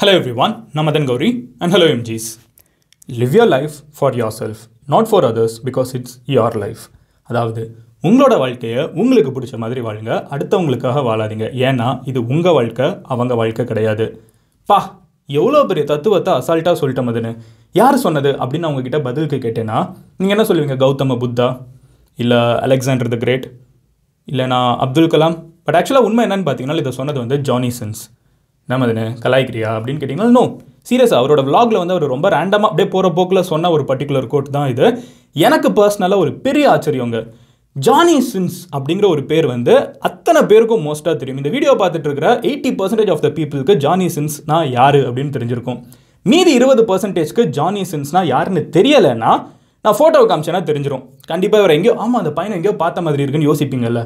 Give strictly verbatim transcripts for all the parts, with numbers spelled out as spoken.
Hello everyone, Namadan Gowri and hello M Gs. Live your life for yourself, not for others because it's your life. அதாவது உங்களோட வாழ்க்கையை உங்களுக்கு பிடிச்ச மாதிரி வாழுங்க, அடுத்தவங்களுக்காக வாழாதீங்க. ஏன்னா இது உங்கள் வாழ்க்கை, அவங்க வாழ்க்கை கிடையாது. பா, எவ்வளோ பெரிய தத்துவத்தை அசால்ட்டாக சொல்லிட்டோம். அதுன்னு யார் சொன்னது அப்படின்னு அவங்கக்கிட்ட பதிலுக்கு கேட்டேன்னா நீங்கள் என்ன சொல்லுவீங்க? கௌதம புத்தா, இல்லை அலெக்சாண்டர் த கிரேட், இல்லைனா அப்துல் கலாம். பட் ஆக்சுவலாக உண்மை என்னன்னு பார்த்தீங்கன்னா இதை சொன்னது வந்து ஜானி சின்ஸ். நம்ம அதுன்னு கலாய்க்கிறியா அப்படின்னு கேட்டிங்கன்னா, நோ சீரியஸாக அவரோட விளாகில் வந்து அவர் ரொம்ப ரேண்டமாக அப்படியே போகிற போக்கில் சொன்ன ஒரு பர்டிகுலர் கோட் தான் இது. எனக்கு பர்சனலாக ஒரு பெரிய ஆச்சரியங்க, ஜானி சின்ஸ் அப்படிங்கிற ஒரு பேர் வந்து அத்தனை பேருக்கும் மோஸ்ட்டாக தெரியும். இந்த வீடியோ பார்த்துட்டு இருக்கிற எயிட்டி பர்சன்டேஜ் ஆஃப் த பீப்புளுக்கு ஜானி சின்ஸ்னா யார் அப்படின்னு தெரிஞ்சிருக்கும். மீதி இருபது பர்சன்டேஜ்க்கு ஜானி சின்ஸ்னா யாருன்னு தெரியலைன்னா நான் ஃபோட்டோ காமிச்சேன்னா தெரிஞ்சிடும். கண்டிப்பாக இவர் எங்கேயோ, ஆமாம் அந்த பையனை எங்கேயோ பார்த்த மாதிரி இருக்குன்னு யோசிப்பீங்கல்ல.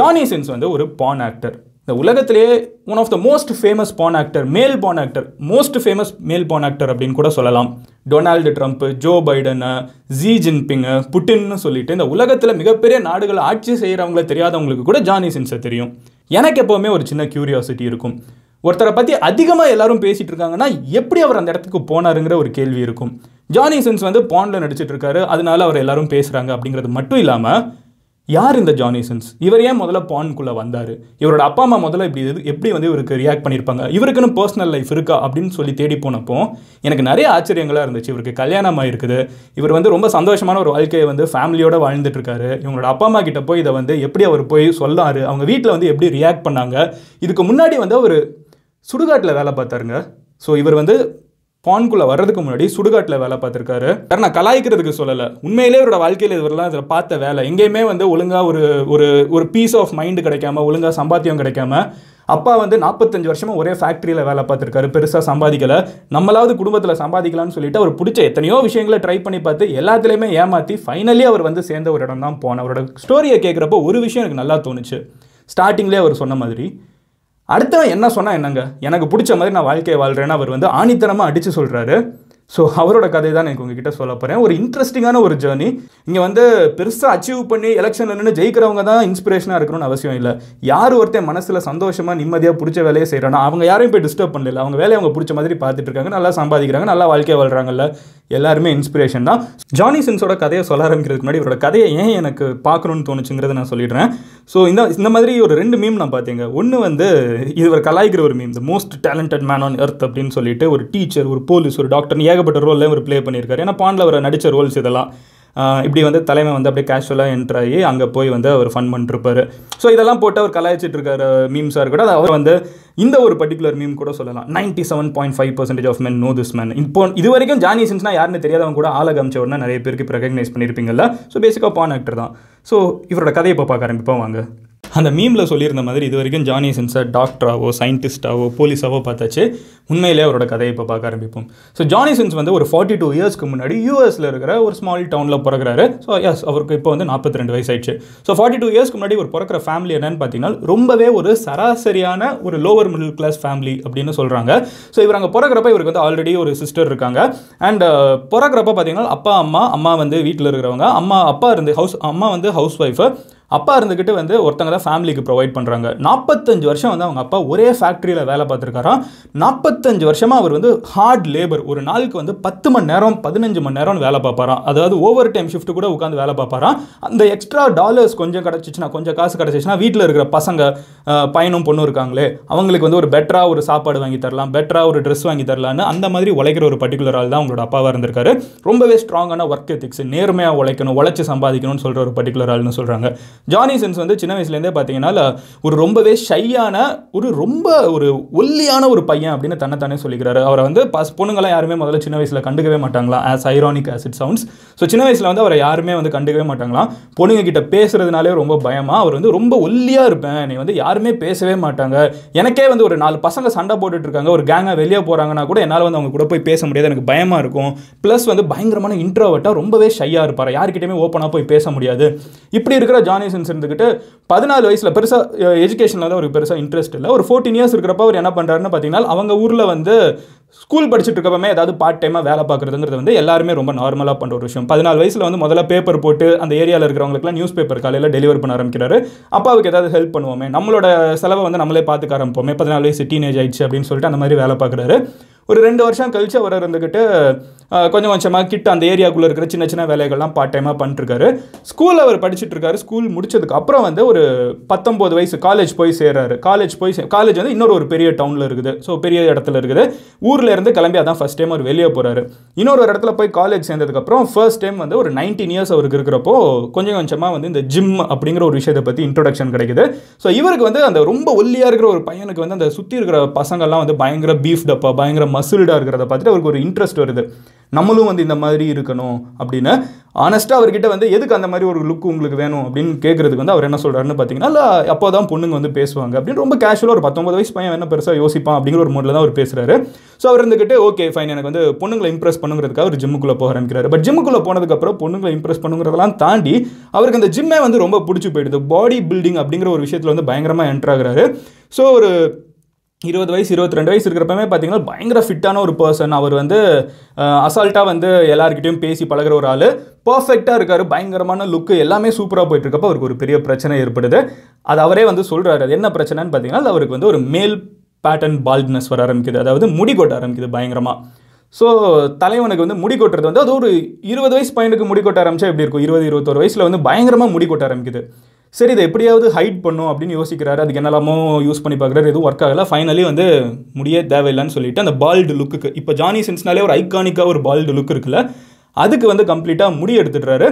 ஜானி சின்ஸ் வந்து ஒரு பான் ஆக்டர், உலகத்திலேயே one of the most famous porn actor, male porn actor, most famous மேல் பான் ஆக்டர் அப்படின்னு கூட சொல்லலாம். Donald Trump, Joe Biden, Xi Jinping, புட்டின்னு சொல்லிட்டு இந்த உலகத்தில் மிகப்பெரிய நாடுகளை ஆட்சி செய்கிறவங்கள தெரியாதவங்களுக்கு கூட ஜானி சின்ஸை தெரியும். எனக்கு எப்போவுமே ஒரு சின்ன கியூரியாசிட்டி இருக்கும், ஒருத்தரை பற்றி அதிகமாக எல்லாரும் பேசிகிட்டு இருக்காங்கன்னா எப்படி அவர் அந்த இடத்துக்கு போனாருங்கிற ஒரு கேள்வி இருக்கும். ஜானி சின்ஸ் வந்து பானில் நடிச்சிட்டு இருக்காரு, அதனால அவர் எல்லாரும் பேசுகிறாங்க அப்படிங்கிறது மட்டும் இல்லாமல், யார் இந்த ஜானி சின்ஸ்? இவர் ஏன் முதல்ல பான்குள்ளே வந்தார்? இவரோட அப்பா அம்மா முதல்ல இப்படி இது எப்படி வந்து இவருக்கு ரியாக்ட் பண்ணியிருப்பாங்க? இவருக்குன்னு பர்சனல் லைஃப் இருக்கா அப்படின்னு சொல்லி தேடி போனப்போ எனக்கு நிறைய ஆச்சரியங்களாக இருந்துச்சு. இவருக்கு கல்யாணமாக இருக்குது, இவர் வந்து ரொம்ப சந்தோஷமான ஒரு வாழ்க்கையை வந்து ஃபேமிலியோடு வாழ்ந்துட்டுருக்காரு. இவங்களோட அப்பா அம்மா கிட்ட போய் இதை வந்து எப்படி அவர் போய் சொல்லார், அவங்க வீட்டில் வந்து எப்படி ரியாக்ட் பண்ணாங்க? இதுக்கு முன்னாடி வந்து அவர் சுடுகாட்டில் வேலை பார்த்தாருங்க. ஸோ இவர் வந்து பான்குள்ளே வர்றதுக்கு முன்னாடி சுடுகாட்டில் வேலை பார்த்துருக்காரு. வேறு நான் கலாய்க்கிறதுக்கு சொல்லலை, உண்மையிலே இவரோட வாழ்க்கையில் இவரெல்லாம் இதில் பார்த்த வேலை எங்கேயுமே வந்து ஒழுங்காக ஒரு ஒரு ஒரு பீஸ் ஆஃப் மைண்டு கிடைக்காம, ஒழுங்காக சம்பாத்தியம் கிடைக்காம, அப்பா வந்து நாற்பத்தஞ்சு வருஷமாக ஒரே ஃபேக்ட்ரியில் வேலை பார்த்துருக்காரு, பெருசாக சம்பாதிக்கலை. நம்மளாவது குடும்பத்தில் சம்பாதிக்கலாம்னு சொல்லிட்டு அவர் பிடிச்ச எத்தனையோ விஷயங்களை ட்ரை பண்ணி பார்த்து எல்லாத்துலேயுமே ஏமாற்றி ஃபைனலி அவர் வந்து சேர்ந்த ஒரு இடம் தான் போனேன். அவரோட ஸ்டோரியை கேட்குறப்போ ஒரு விஷயம் எனக்கு நல்லா தோணுச்சு. ஸ்டார்டிங்லேயே அவர் சொன்ன மாதிரி அடுத்தவன் என்ன சொன்னால் என்னங்க, எனக்கு பிடிச்ச மாதிரி நான் வாழ்க்கையை வாழ்கிறேன்னு அவர் வந்து ஆணித்தனமாக அடித்து சொல்கிறாரு. ஸோ அவரோட கதை தான் எனக்கு உங்ககிட்ட சொல்ல போகிறேன். ஒரு இன்ட்ரெஸ்டிங்கான ஒரு ஜேர்னி. இங்கே வந்து பெருசாக அச்சீவ் பண்ணி எலெக்ஷனில் நின்று ஜெயிக்கிறவங்க தான் இன்ஸ்பிரேஷனாக இருக்கணும்னு அவசியம் இல்லை. யார் ஒருத்தன் மனசில் சந்தோஷமாக நிம்மதியாக பிடிச்ச வேலையை செய்கிறானா, அவங்க யாரையும் போய் டிஸ்டர்ப் பண்ணல, அவங்க வேலையை அவங்க பிடிச்ச மாதிரி பார்த்துட்டு இருக்காங்க, நல்லா சம்பாதிக்கிறாங்க, நல்லா வாழ்க்கையை வாழ்கிறாங்கல்ல, எல்லாருமே இன்ஸ்பிரேஷன் தான். ஜானி சின்ஸோட கதையை சொல்ல ஆரம்பிக்கிறதுக்கு முன்னாடி இவரோட கதையை ஏன் எனக்கு பார்க்கணும்னு தோணுச்சுங்கிறத நான் சொல்லிடுறேன். ஸோ இந்த இந்த மாதிரி ஒரு ரெண்டு மீம் நான் பார்த்தீங்க. ஒன்று வந்து இது ஒரு கலாய்க்கிற ஒரு meme, the most talented man on earth அப்படின்னு சொல்லிட்டு ஒரு டீச்சர், ஒரு போலீஸ், ஒரு டாக்டர் ஏகப்பட்ட ரோலில் இவர் ப்ளே பண்ணியிருக்காரு. ஏன்னா பாண்டில் அவர் நடித்த ரோல்ஸ் இதெல்லாம் இப்படி வந்து தலைமை வந்து அப்படியே கேஷுவலாக என்ட்ராகி அங்கே போய் வந்து அவர் ஃபன் பண்ணிட்டுருப்பார். ஸோ இதெல்லாம் போட்டு அவர் கலாய்ச்சிட்டு இருக்கிற மீம்ஸாக இருக்கட்டும், அவர் வந்து இந்த ஒரு பர்டிகுலர் மீம் கூட சொல்லலாம், ninety seven point five percentage of men know this man. இப்போ இது வரைக்கும் ஜானி சின்ஸ்னா யாருன்னு தெரியாதவங்க கூட ஆளை காமிச்சவர்னா நிறைய பேருக்கு இப்போ ரெகக்னைஸ் பண்ணியிருப்பீங்கல்ல. ஸோ பேசிக்காக பான் ஆக்டர் தான். ஸோ இவரோட கதையை இப்போ பார்க்க ஆரம்பிப்போம் வாங்க. அந்த மீமில் சொல்லியிருந்த மாதிரி இது வரைக்கும் ஜானி சின்ஸை டாக்டராகவோ, சயின்டிஸ்டாவோ, போலீஸாவோ பார்த்தாச்சு. உண்மையிலே அவரோட கதையை இப்போ பார்க்க ஆரம்பிப்போம். ஸோ ஜானி சின்ஸ் வந்து ஒரு ஃபார்ட்டி டூ இயர்ஸ்க்கு முன்னாடி யூஎஸில் இருக்கிற ஒரு ஸ்மால் டவுனில் பிறகுறாரு. ஸோ எஸ், அவருக்கு இப்போ வந்து நாற்பத்தி ரெண்டு வயசு ஆயிடுச்சு. ஸோ ஃபார்ட்டி டூ இயர்ஸ்க்கு முன்னாடி ஒரு பிறக்கிற ஃபேமிலி என்னன்னு பார்த்தீங்கன்னா ரொம்பவே ஒரு சராசரியான ஒரு லோவர் மிடில் கிளாஸ் ஃபேமிலி அப்படின்னு சொல்கிறாங்க. ஸோ இவர் அங்கே பிறகுறப்ப இவருக்கு வந்து ஆல்ரெடி ஒரு சிஸ்டர் இருக்காங்க. அண்ட் பிறகுறப்ப பார்த்தீங்கன்னா அப்பா அம்மா, அம்மா வந்து வீட்டில் இருக்கிறவங்க, அம்மா அப்பா இருந்து ஹவுஸ் அம்மா வந்து ஹவுஸ் ஒய்ஃபு, அப்பா இருந்துக்கிட்டு வந்து ஒருத்தங்க தான் ஃபேமிலிக்கு ப்ரொவைட் பண்ணுறாங்க. நாற்பத்தஞ்சு வருஷம் வந்து அவங்க அப்பா ஒரே ஃபேக்ட்ரியில் வேலை பார்த்துருக்காராம். நாற்பத்தஞ்சு வருஷமாக அவர் வந்து ஹார்ட் லேபர், ஒரு நாளுக்கு வந்து பத்து மணி நேரம் பதினஞ்சு மணி நேரம்னு வேலை பார்ப்பாராம். அதாவது ஓவர் டைம் ஷிஃப்ட் கூட உட்காந்து வேலை பார்ப்பாராம். அந்த எக்ஸ்ட்ரா டாலர்ஸ் கொஞ்சம் கிடச்சிச்சுன்னா, கொஞ்சம் காசு கிடச்சிச்சுன்னா வீட்டில் இருக்கிற பசங்க, பையனும் பொண்ணும் இருக்காங்களே, அவங்களுக்கு வந்து ஒரு பெட்டராக ஒரு சாப்பாடு வாங்கி தரலாம், பெட்டராக ஒரு ட்ரெஸ் வாங்கி தரலான்னு அந்த மாதிரி உழைக்கிற ஒரு பர்டிகுலர் ஆள் தான் அவங்களோட அப்பாவாக இருந்திருக்காரு. ரொம்பவே ஸ்ட்ராங்கான ஒர்க் எத்திக்ஸ், நேர்மையாக உழைக்கணும், உழைச்சி சம்பாதிக்கணும்னு சொல்கிற ஒரு பர்டிகுலர் ஆள்னு சொல்கிறாங்க. ஜானி சின்ஸ் வந்து சின்ன வயசுலேருந்தே பார்த்தீங்கன்னா ஒரு ரொம்பவே ஷையான, ஒரு ரொம்ப ஒரு ஒல்லியான ஒரு பையன் அப்படின்னு தன்னைத்தானே சொல்லிக்கிறாரு. அவரை வந்து பஸ் பொண்ணுங்களாம் யாருமே முதல்ல சின்ன வயசில் கண்டுக்கவே மாட்டாங்களாம், as ironic as it sounds. So சின்ன வயசில் வந்து அவரை யாருமே வந்து கண்டுக்கவே மாட்டாங்களாம். பொண்ணுங்க கிட்ட பேசுறதுனாலே ரொம்ப பயமாக, அவர் வந்து ரொம்ப ஒல்லியாக இருப்பேன், நீ வந்து யாருமே பேசவே மாட்டாங்க, எனக்கே வந்து ஒரு நாலு பசங்க சண்டை போட்டுட்டு இருக்காங்க, ஒரு கேங்காக வெளியே போகிறாங்கன்னா கூட என்னால் வந்து அவங்க கூட போய் பேச முடியாது, எனக்கு பயமாக இருக்கும், ப்ளஸ் வந்து பயங்கரமான இன்ட்ரோவர்ட்டாக ரொம்பவே ஷையாக இருப்பார், யார்கிட்டையுமே ஓப்பனாக போய் பேச முடியாது. இப்படி இருக்கிற ஜானி சின்ஸ் இருந்துக்கிட்டு பதினாலு வயசில் பெருசாக எஜுகேஷனில் தான் ஒரு பெருசாக இன்ட்ரெஸ்ட் இல்லை. ஒரு ஃபோர்டீன் இயர்ஸ் இருக்கிறப்ப அவர் என்ன பண்ணுறாருன்னு பார்த்தீங்கன்னா, அவங்க ஊரில் வந்து ஸ்கூல் படிச்சுட்டு இருக்கப்பமே ஏதாவது பார்ட் டைமாக வேலை பார்க்குறதுங்கிறது வந்து எல்லாருமே ரொம்ப நார்மலாக பண்ணுற ஒரு விஷயம். பதினாலு வயசில் வந்து முதல்ல பேப்பர் போட்டு அந்த ஏரியாவில் இருக்கிறவங்களுக்குலாம் நியூஸ் பேப்பர் காலையில் டெலிவர் பண்ண ஆரம்பிக்கிறாரு. அப்பாவுக்கு ஏதாவது ஹெல்ப் பண்ணுவோமே, நம்மளோட செலவை வந்து நம்மளே பார்த்துக்க ஆரம்பிப்போமே, பதினாலு வயசு டீனேஜ் ஆயிடுச்சு அப்படின்னு சொல்லிட்டு அந்த மாதிரி வேலை பார்க்குறாரு. ஒரு ரெண்டு வருஷம் கழிச்சு அவர் இருந்துக்கிட்டு கொஞ்சம் கொஞ்சமாக கிட்ட அந்த ஏரியாவுக்குள்ளே இருக்கிற சின்ன சின்ன வேலைகள்லாம் பார்ட் டைமாக பண்ணிட்டுருக்காரு. ஸ்கூலில் அவர் படிச்சுட்ருக்காரு. ஸ்கூல் முடிச்சதுக்கு அப்புறம் வந்து ஒரு பத்தொம்போது வயசு காலேஜ் போய் சேர்றாரு. காலேஜ் போய் சே காலேஜ் வந்து இன்னொரு ஒரு பெரிய டவுனில் இருக்குது. ஸோ பெரிய இடத்துல இருக்குது. ஊரில் இருந்து கிளம்பி அதான் ஃபஸ்ட் டைம் அவர் வெளியே போகிறாரு. இன்னொரு ஒரு இடத்துல போய் காலேஜ் சேர்ந்ததுக்கப்புறம் ஃபர்ஸ்ட் டைம் வந்து ஒரு நைன்டீன் இயர்ஸ் அவருக்கு இருக்கிறப்போ கொஞ்சம் கொஞ்சமாக வந்து இந்த ஜிம் அப்படிங்கிற ஒரு விஷயத்தை பற்றி இன்ட்ரொடக்ஷன் கிடைக்குது. ஸோ இவருக்கு வந்து அந்த ரொம்ப ஒல்லியாக இருக்கிற ஒரு பையனுக்கு வந்து அந்த சுற்றி இருக்கிற பசங்கள்லாம் வந்து பயங்கர பீஃப் டப்பா பயங்கர மசில்டாக இருக்கிறத பார்த்துட்டு அவருக்கு ஒரு இன்ட்ரெஸ்ட் வருது, நம்மளும் வந்து இந்த மாதிரி இருக்கணும் அப்படின்னு. ஆனஸ்ட்டாக அவர்கிட்ட வந்து எதுக்கு அந்த மாதிரி ஒரு லுக் உங்களுக்கு வேணும் அப்படின்னு கேட்குறதுக்கு வந்து அவர் என்ன சொல்கிறாருன்னு பார்த்தீங்கன்னா, இல்லை அப்போ தான் பொண்ணுங்க வந்து பேசுவாங்க அப்படின்னு ரொம்ப கேஷுவலாக ஒரு பத்தொம்பது வயசு பையன் என்ன பெருசாக யோசிப்பான் அப்படிங்கிற ஒரு மூடில் தான் அவர் பேசுகிறாரு. ஸோ அவர் இருந்துக்கிட்டு ஓகே ஃபைன், எனக்கு வந்து பொண்ணுங்களை இம்ப்ரெஸ் பண்ணுங்கிறதுக்காக ஒரு ஜிம்முக்குள்ளே போக ஆரம்பிக்கிறாரு. பட் ஜிம்முக்குள்ளே போனதுக்கப்புறம் பொண்ணுங்களை இம்ப்ரெஸ் பண்ணுங்கிறதெல்லாம் தாண்டி அவருக்கு அந்த ஜிம்மே வந்து ரொம்ப பிடிச்சி போயிடுது. பாடி பில்டிங் அப்படிங்கிற ஒரு விஷயத்தில் வந்து பயங்கரமாக என்ட்ராகிறாரு. ஸோ ஒரு இருபது வயசு இருபத்தி ரெண்டு வயசு இருக்கிறப்பமே பார்த்தீங்கன்னா பயங்கர ஃபிட்டான ஒரு பர்சன். அவர் வந்து அசால்ட்டாக வந்து எல்லாருக்கிட்டையும் பேசி பழகிற ஒரு ஆள், பர்ஃபெக்டாக இருக்கார், பயங்கரமான லுக்கு, எல்லாமே சூப்பராக போயிட்டுருக்கப்போ அவருக்கு ஒரு பெரிய பிரச்சனை ஏற்படுது. அது அவரே வந்து சொல்கிறாரு. அது என்ன பிரச்சனைன்னு பார்த்தீங்கன்னா, அவருக்கு வந்து ஒரு மேல் பேட்டர்ன் பால்ட்னஸ் வர ஆரம்பிக்குது, அதாவது முடி கொட்ட ஆரம்பிக்குது பயங்கரமாக. ஸோ தலைவனுக்கு வந்து முடி கொட்டுறது வந்து அது ஒரு இருபது வயசு பையனுக்கு முடி கொட்ட ஆரம்பிச்சா எப்படி இருக்கும், இருபது இருபத்தொரு வயசில் வந்து பயங்கரமாக முடி கொட்ட ஆரம்பிக்குது. சரி இதை எப்படியாவது ஹைட் பண்ணும் அப்படின்னு யோசிக்கிறாரு. அதுக்கு என்னெல்லாமோ யூஸ் பண்ணி பார்க்குறாரு, எதுவும் ஒர்க் ஆகலை. ஃபைனலி வந்து முடியே தேவையில்லைன்னு சொல்லிட்டு அந்த பால்டு லுக்கு, இப்போ ஜானி சின்ஸ்னாலே ஒரு ஐக்கானிக்காக ஒரு பால்டு லுக் இருக்குல்ல, அதுக்கு வந்து கம்ப்ளீட்டாக முடி எடுத்துடுறாரு.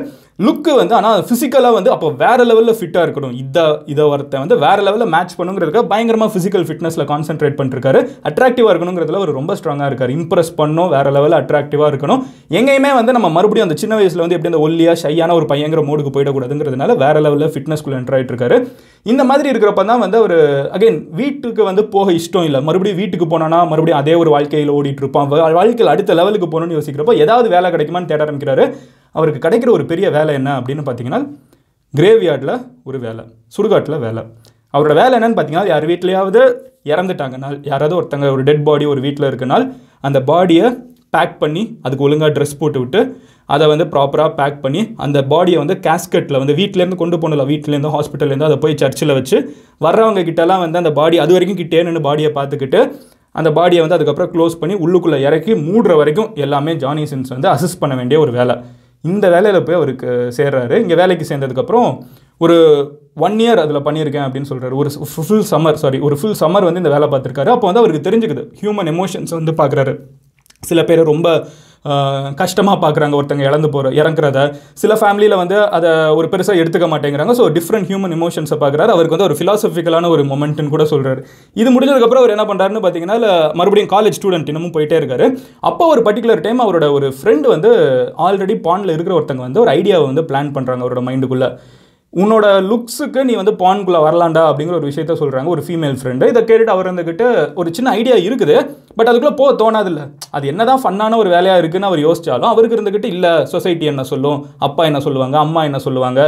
லுக்கு வந்து ஆனால் ஃபிசிக்கலாக வந்து அப்போ வேறு லெவலில் ஃபிட்டாக இருக்கணும், இதை இதை ஒருத்த வந்து வேறு லெவலில் மேட்ச் பண்ணுங்கிறதுக்காக பயங்கரமாக ஃபிசிக்கல் ஃபிட்னஸில் கான்சென்ட்ரேட் பண்ணிருக்காரு. அட்ராக்டிவாக இருக்கணுங்கிறதுல அவர் ரொம்ப ஸ்ட்ராங்காக இருக்கார். இம்ப்ரெஸ் பண்ணணும், வேறு லெவலில் அட்ராக்டிவாக இருக்கணும். எங்கேயுமே வந்து நம்ம மறுபடியும் அந்த சின்ன வயசில் வந்து எப்படி அந்த ஒல்லியாக ஷையான ஒரு பையங்கிற மோடுக்கு போயிடக்கூடாதுங்கிறதுனால வேறு லெவலில் ஃபிட்னஸ்குள்ளே என்ட்ராயிட்டு இருக்காரு. இந்த மாதிரி இருக்கிறப்ப தான் வந்து அவர் அகைன் வீட்டுக்கு வந்து போக இஷ்டம் இல்லை. மறுபடியும் வீட்டுக்கு போனோன்னா மறுபடியும் அதே ஒரு வாழ்க்கையில் ஓடிட்டு இருப்பான். வாழ்க்கையில் அடுத்த லெவலுக்கு போகணும்னு யோசிக்கிறப்போ ஏதாவது வேலை கிடைக்குமான்னு தேட ஆரம்பிக்கிறாரு. அவருக்கு கிடைக்கிற ஒரு பெரிய வேலை என்ன அப்படின்னு பார்த்தீங்கன்னா, கிரேவ்யார்டில் ஒரு வேலை, சுடுகாட்டில் வேலை. அவரோட வேலை என்னன்னு பார்த்தீங்கன்னா, யார் வீட்லையாவது இறந்துட்டாங்கனால், யாராவது ஒருத்தங்க ஒரு டெட் பாடி ஒரு வீட்டில் இருக்குனால் அந்த பாடியை பேக் பண்ணி அதுக்கு ஒழுங்காக ட்ரெஸ் போட்டு விட்டு அதை வந்து ப்ராப்பராக பேக் பண்ணி அந்த பாடியை வந்து கேஸ்கட்டில் வந்து வீட்டிலேருந்து கொண்டு போகல, வீட்டிலேருந்து ஹாஸ்பிட்டல்லேருந்து அதை போய் சர்ச்சில் வச்சு வர்றவங்க கிட்டலாம் வந்து அந்த பாடி அது வரைக்கும் கிட்டே நின்று பாடியை பார்த்துக்கிட்டு அந்த பாடியை வந்து அதுக்கப்புறம் க்ளோஸ் பண்ணி உள்ளுக்குள்ளே இறக்கி மூடுற வரைக்கும் எல்லாமே ஜானி சின்ஸ் வந்து அசிஸ்ட் பண்ண வேண்டிய ஒரு வேலை. இந்த வேலையில் போய் அவருக்கு சேர்றாரு. இங்கே வேலைக்கு சேர்ந்ததுக்கப்புறம் ஒரு ஒன் இயர் அதில் பண்ணியிருக்கேன் அப்படின்னு சொல்கிறாரு. ஒரு ஃபுல் சம்மர் சாரி ஒரு ஃபுல் சம்மர் வந்து இந்த வேலை பார்த்துருக்காரு. அப்போ வந்து அவருக்கு தெரிஞ்சுக்குது, ஹியூமன் எமோஷன்ஸ் வந்து பார்க்குறாரு. சில பேர் ரொம்ப கஷ்டமாக பார்க்குறாங்க, ஒருத்தங்க இழந்து போகிற இறங்குறத, சில ஃபேமிலியில் வந்து அதை ஒரு பெருசாக எடுத்துக்க மாட்டேங்கிறாங்க. ஸோ டிஃப்ரெண்ட் ஹியூமன் இமோஷன்ஸை பார்க்குறாரு. அவருக்கு வந்து ஒரு ஃபிலாசபிக்கலான ஒரு மொமெண்ட்டுன்னு கூட சொல்கிறாரு. இது முடிஞ்சதுக்கப்புறம் அவர் என்ன பண்ணுறாருன்னு பார்த்தீங்கன்னா, மறுபடியும் காலேஜ் ஸ்டூடெண்ட் இன்னமும் போயிட்டே இருக்காரு. அப்போ ஒரு பர்டிகுலர் டைம் அவரோட ஒரு ஃப்ரெண்டு வந்து ஆல்ரெடி பாண்டில் இருக்கிற ஒருத்தங்க வந்து ஒரு ஐடியாவை வந்து பிளான் பண்ணுறாங்க அவரோட மைண்டுக்குள்ளே. உன்னோட லுக்ஸுக்கு நீ வந்து பான்குள்ளே வரலாண்டா அப்படிங்கிற ஒரு விஷயத்த சொல்கிறாங்க ஒரு ஃபீமேல் ஃப்ரெண்டு. இதை கேட்டுட்டு அவர் வந்துக்கிட்டு ஒரு சின்ன ஐடியா இருக்குது, பட் அதுக்குள்ளே போக தோணாதில்லை. அது என்ன தான் ஃபன்னான ஒரு வேலையாக இருக்குதுன்னு அவர் யோசித்தாலும் அவருக்கு இருந்துக்கிட்டு இல்லை சொசைட்டி என்ன சொல்லும், அப்பா என்ன சொல்லுவாங்க, அம்மா என்ன சொல்லுவாங்க,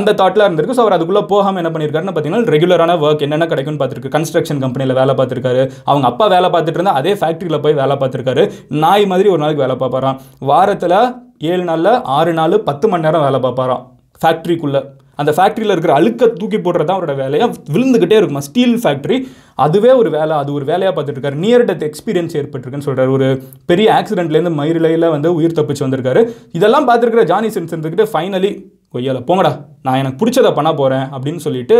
அந்த தாட்டில் இருந்திருக்கு. ஸோ அவர் அதுக்குள்ளே போகாமல் என்ன பண்ணியிருக்காருன்னு பார்த்தீங்கன்னா, ரெகுலரான ஒர்க் என்னென்ன கிடைக்கும்னு பார்த்துருக்கு. கன்ஸ்ட்ரக்ஷன் கம்பெனியில் வேலை பார்த்துருக்காரு. அவங்க அப்பா வேலை பார்த்துட்டு இருந்தால் அதே ஃபேக்ட்ரியில் போய் வேலை பார்த்துருக்காரு. நாய் மாதிரி ஒரு நாளைக்கு வேலை பார்ப்பாரான். வாரத்தில் ஏழு நாளில் ஆறு நாள் பத்து மணி நேரம் வேலை பார்ப்பாரான் ஃபேக்ட்ரிக்குள்ளே. அந்த ஃபேக்ட்ரியில் இருக்கிற அழுக்கை தூக்கி போடுறது தான் அவரோட வேலையாக விழுந்துக்கிட்டே இருக்குமா. ஸ்டீல் ஃபேக்ட்ரி அதுவே ஒரு வேலை, அது ஒரு வேலையாக பார்த்துட்டு இருக்காரு. நியர் டெத் எக்ஸ்பீரியன்ஸ் ஏற்பட்டிருக்குன்னு சொல்கிறார். ஒரு பெரிய ஆக்சிடென்ட்லேருந்து மயிரிலையில் வந்து உயிர் தப்பிச்சு வந்திருக்காரு. இதெல்லாம் பார்த்துருக்கிற ஜானி சின்ஸ் இருந்துக்கிட்டு ஃபைனலி கொய்யால போங்கடா நான் எனக்கு பிடிச்சதை பண்ண போகிறேன் அப்படின்னு சொல்லிட்டு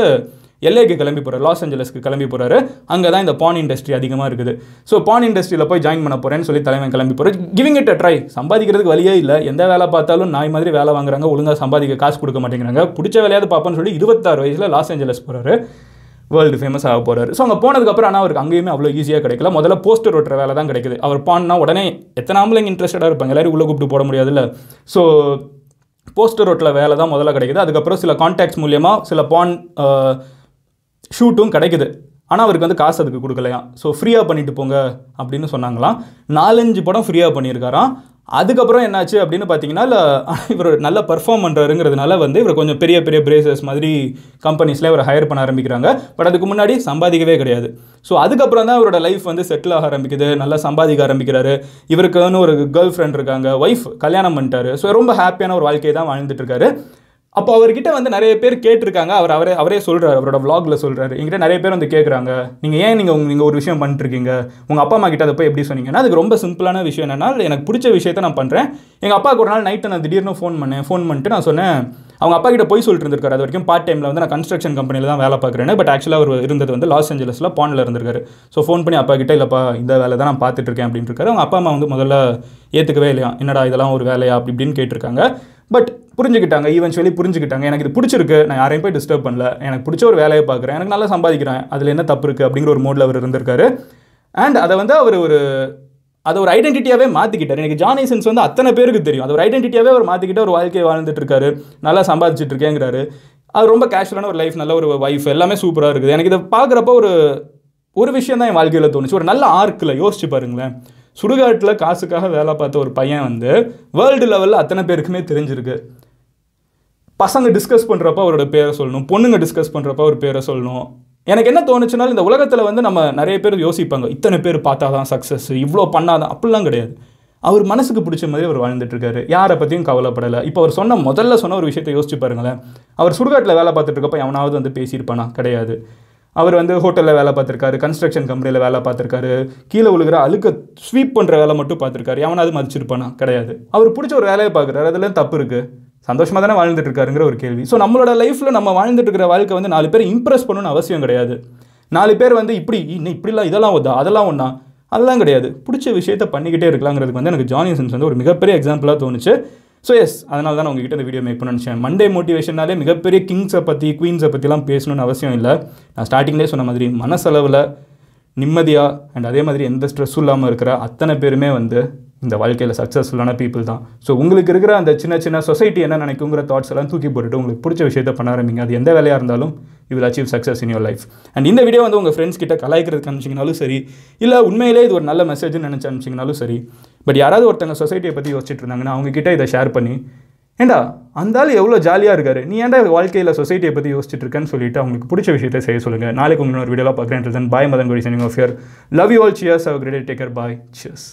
எல்ஏக்கு கிளம்பி போகிறார், லாஸ் ஏஞ்சலஸ்க்கு கிளம்பி போகிறாரு. அங்கே தான் இந்த பான் இண்டஸ்ட்ரி அதிகமாக இருக்குது. ஸோ பான் இண்டஸ்ட்ரியில் போய் ஜாயின் பண்ண போகிறேன்னு சொல்லி தலைவன் கிளம்பி போகிறார். Giving it a try. சம்பாதிக்கிறதுக்கு வழியே இல்லை. எந்த வேலை பார்த்தாலும் நாய் மாதிரி வேலை வாங்குறாங்க, ஒழுங்காக சம்பாதிக்க காசு கொடுக்க மாட்டேங்கிறாங்க. பிடிச்ச வேலையாவது பார்ப்போன்னு சொல்லி இருபத்தாறு வயசில் லாஸ் ஏஞ்சலஸ் போகிறாரு. வேர்ல்டு ஃபேமஸ் ஆக போகிறார். ஸோ அங்கே போனதுக்கப்புறம் ஆனால் அவருக்கு அங்கேயுமே அவ்வளோ ஈஸியாக கிடைக்கல. முதல்ல போஸ்டர் ஒட்டுற வேலை தான் கிடைக்குது. அவர் பான்னா உடனே எத்தனை ஆம்பளைங்க இன்ட்ரெஸ்டடாக இருப்பாங்க, எல்லாரும் உள்ளே கூப்பிட்டு போட முடியாதுல்ல. ஸோ போஸ்டர் ஒட்டில் வேலை தான் முதல்ல கிடைக்குது. அதுக்கப்புறம் சில கான்டாக்ட்ஸ் மூலயமா சில பான் ஷூட்டும் கிடைக்குது. ஆனால் அவருக்கு வந்து காசு அதுக்கு கொடுக்கலையா. ஸோ ஃப்ரீயாக பண்ணிட்டு போங்க அப்படின்னு சொன்னாங்களாம். நாலஞ்சு படம் ஃப்ரீயாக பண்ணியிருக்காராம். அதுக்கப்புறம் என்னாச்சு அப்படின்னு பார்த்தீங்கன்னா, இவர் நல்லா பர்ஃபார்ம் பண்ணுறாருங்கிறதுனால வந்து இவர் கொஞ்சம் பெரிய பெரிய பிரேசஸ் மாதிரி கம்பெனிஸில் இவர் ஹையர் பண்ண ஆரம்பிக்கிறாங்க. பட் அதுக்கு முன்னாடி சம்பாதிக்கவே கிடையாது. ஸோ அதுக்கப்புறம் தான் இவரோட லைஃப் வந்து செட்டில் ஆக ஆரம்பிக்குது, நல்லா சம்பாதிக்க ஆரம்பிக்கிறாரு. இவருக்குன்னு ஒரு கேர்ள் ஃப்ரெண்ட் இருக்காங்க, ஒய்ஃப் கல்யாணம் பண்ணிட்டாரு. ஸோ ரொம்ப ஹாப்பியான ஒரு வாழ்க்கையை தான் வாழ்ந்துட்டு இருக்காரு. அப்போ அவர்கிட்ட வந்து நிறைய பேர் கேட்டிருக்காங்க. அவர் அவரே அவரே சொல்கிறார், அவரோட வ்ளாகில் சொல்கிறாரு, எங்கிட்ட நிறைய பேர் வந்து கேட்குறாங்க, நீங்கள் ஏன் நீங்கள் உங்கள் நீங்கள் ஒரு விஷயம் பண்ணிட்டுருக்கீங்க, உங்கள் அப்பா அம்மா கிட்ட அதை போய் எப்படி சொன்னீங்கன்னா, அதுக்கு ரொம்ப சிம்பிளான விஷயம் என்னென்னா, எனக்கு பிடிச்ச விஷயத்தை நான் பண்ணுறேன். எங்கள் அப்பாவுக்கு ஒரு நாள் நைட்டை நான் திடீர்னு ஃபோன் பண்ணேன் ஃபோன் பண்ணிட்டு நான் சொன்னேன், அவங்க அப்பா கிட்ட போய் சொல்லிட்டு இருந்திருக்காரு. அது வரைக்கும் பார்ட் டைமில் வந்து நான் கன்ஸ்ட்ரக்ஷன் கம்பெனியில் தான் வேலை பார்க்குறேன்னு. பட் ஆக்சுவலாக அவர் இருந்தது வந்து லாஸ் ஏஞ்சலஸில் பாண்டில் இருந்திருக்காரு. ஸோ ஃபோன் பண்ணி அப்பா கிட்டே இல்லைப்பா இந்த வேலை தான் நான் பார்த்துட்டு இருக்கேன் அப்படின்னு இருக்காரு. அவங்க அப்பா அம்மா வந்து முதல்ல ஏற்றுக்கவே இல்லையா, என்னடா இதெல்லாம் ஒரு வேலையா அப்படி இப்படின்னு கேட்டிருக்காங்க. பட் புரிஞ்சுக்கிட்டாங்க, ஈவென்ச்சுவலி புரிஞ்சுக்கிட்டாங்க, எனக்கு இது பிடிச்சிருக்கு, நான் யாரையும் போய் டிஸ்டர்ப் பண்ணல, எனக்கு பிடிச்ச ஒரு வேலையை பார்க்குறேன், எனக்கு நல்லா சம்பாதிக்கிறேன், அதில் என்ன தப்பு இருக்குது அப்படிங்கிற ஒரு மோடில் அவர் இருந்திருக்காரு. அண்ட் அதை வந்து அவர் ஒரு அதை ஒரு ஐடென்டிட்டியாகவே மாற்றிக்கிட்டார். எனக்கு ஜானி சின்ஸ் வந்து அத்தனை பேருக்கு தெரியும், அது ஒரு ஐடென்டிட்டியாகவே அவர் மாற்றிக்கிட்டு ஒரு வாழ்க்கையை வாழ்ந்துட்டு இருக்காரு, நல்லா சம்பாதிச்சுட்டு இருக்கேங்கிறாரு. அது ரொம்ப கேஷுவலான ஒரு லைஃப், நல்ல ஒரு வைஃப், எல்லாமே சூப்பராக இருக்குது. எனக்கு இதை பார்க்குறப்போ ஒரு ஒரு விஷயம் தான் என் வாழ்க்கையில் தோணுச்சு. ஒரு நல்ல ஆர்க்கில் யோசிச்சு பாருங்களேன், சுடுகாட்டில் காசுக்காக வேலை பார்த்த ஒரு பையன் வந்து வேர்ல்டு லெவலில் அத்தனை பேருக்குமே தெரிஞ்சிருக்கு. பசங்க டிஸ்கஸ் பண்ணுறப்ப அவரோட பேரை சொல்லணும், பொண்ணுங்க டிஸ்கஸ் பண்ணுறப்ப ஒரு பேரை சொல்லணும். எனக்கு என்ன தோணுச்சுனாலும், இந்த உலகத்தில் வந்து நம்ம நிறைய பேர் யோசிப்பாங்க, இத்தனை பேர் பார்த்தா தான் சக்ஸஸ், இவ்வளோ பண்ணாதான், அப்படிலாம் கிடையாது. அவர் மனசுக்கு பிடிச்ச மாதிரி அவர் வாழ்ந்துட்டுருக்காரு, யாரை பற்றியும் கவலைப்படலை. இப்போ அவர் சொன்ன முதல்ல சொன்ன ஒரு விஷயத்தை யோசிச்சு பாருங்களேன், அவர் சுடுகாட்டில் வேலை பார்த்துட்டு இருக்கப்போ எவனாவது வந்து பேசியிருப்பானா? கிடையாது. அவர் வந்து ஹோட்டலில் வேலை பார்த்துருக்காரு, கன்ஸ்ட்ரக்ஷன் கம்பெனியில் வேலை பார்த்துருக்காரு, கீழே விழுகிற அழுக்க ஸ்வீப் பண்ணுற வேலை மட்டும் பார்த்துருக்காரு, எவனாவது மதிச்சிருப்பானா? கிடையாது. அவர் பிடிச்ச ஒரு வேலையை பார்க்குறாரு, அதில் தப்பு இருக்குது, சந்தோஷமாக தானே வாழ்ந்துட்டு இருக்காருங்கிற ஒரு கேள்வி. ஸோ நம்மளோட லைஃப்பில் நம்ம வாழ்ந்துட்டு இருக்கிற வாழ்க்கை வந்து நாலு பேர் இம்ப்ரெஸ் பண்ணணும்னு அவசியம் கிடையாது. நாலு பேர் வந்து இப்படி இன்னும் இப்படிலாம் இதெல்லாம் ஒதா அதெல்லாம் ஒன்றா அதெல்லாம் கிடையாது, பிடிச்ச விஷயத்தை பண்ணிக்கிட்டே இருக்கலாங்கிறதுக்கு வந்து எனக்கு ஜானி சின்ஸ் வந்து ஒரு மிகப்பெரிய எக்ஸாம்பிளாக தோணுச்சு. ஸோ எஸ், அதனால தான் உங்ககிட்ட இந்த வீடியோ மேக் பண்ண நினச்சேன். மண்டே மோட்டிவேஷனாலே மிகப்பெரிய கிங்ஸை பற்றி குவீன்ஸை பற்றிலாம் பேசணும்னு அவசியம் இல்லை. நான் ஸ்டார்டிங்லேயே சொன்ன மாதிரி மனசளவில் நிம்மதியாக அண்ட் அதே மாதிரி எந்த ஸ்ட்ரெஸ்ஸும் இல்லாமல் இருக்கிற அத்தனை பேருமே வந்து இந்த வாழ்க்கையில் சக்ஸஸ்ஃபுல்லான பீப்புள் தான். ஸோ உங்களுக்கு இருக்கிற அந்த சின்ன சின்ன சொசைட்டி என்ன நினைக்குங்கிற தாட்ஸ் எல்லாம் தூக்கி போட்டுட்டு உங்களுக்கு பிடிச்ச விஷயத்தை பண்ண ஆரம்பிங்க. அது எந்த வேலையாக இருந்தாலும் you will achieve success in your life. And இந்த வீடியோ வந்து உங்கள் ஃப்ரெண்ட்ஸ் கிட்ட கலாய்க்கிறதுக்கு அனுப்பிச்சிங்கனாலும் சரி, இல்லை உண்மையிலே இது ஒரு நல்ல மெசேஜ்னு நினச்சி அனுப்பிச்சிங்கனாலும் சரி, பட் யாராவது ஒருத்தவங்க சொசைட்டியை பற்றி யோசிச்சுட்டு இருந்தாங்கன்னா அவங்ககிட்ட இதை ஷேர் பண்ணி, ஏண்டா அந்தாலும் எவ்வளோ ஜாலியாக இருக்காரு, நீ ஏன்டா வாழ்க்கையில் சொசைட்டியை பற்றி யோசிச்சுட்டு இருக்கேன்னு சொல்லிட்டு அவங்களுக்கு பிடிச்ச விஷயத்தை செய்ய சொல்லுங்கள். நாளைக்கு உங்களோட ஒரு வீடியோவில் பார்க்குறேன். Bye Madan Gowri, signing off. Love you all. Cheers. Have a great day. Take care. Bye. Cheers.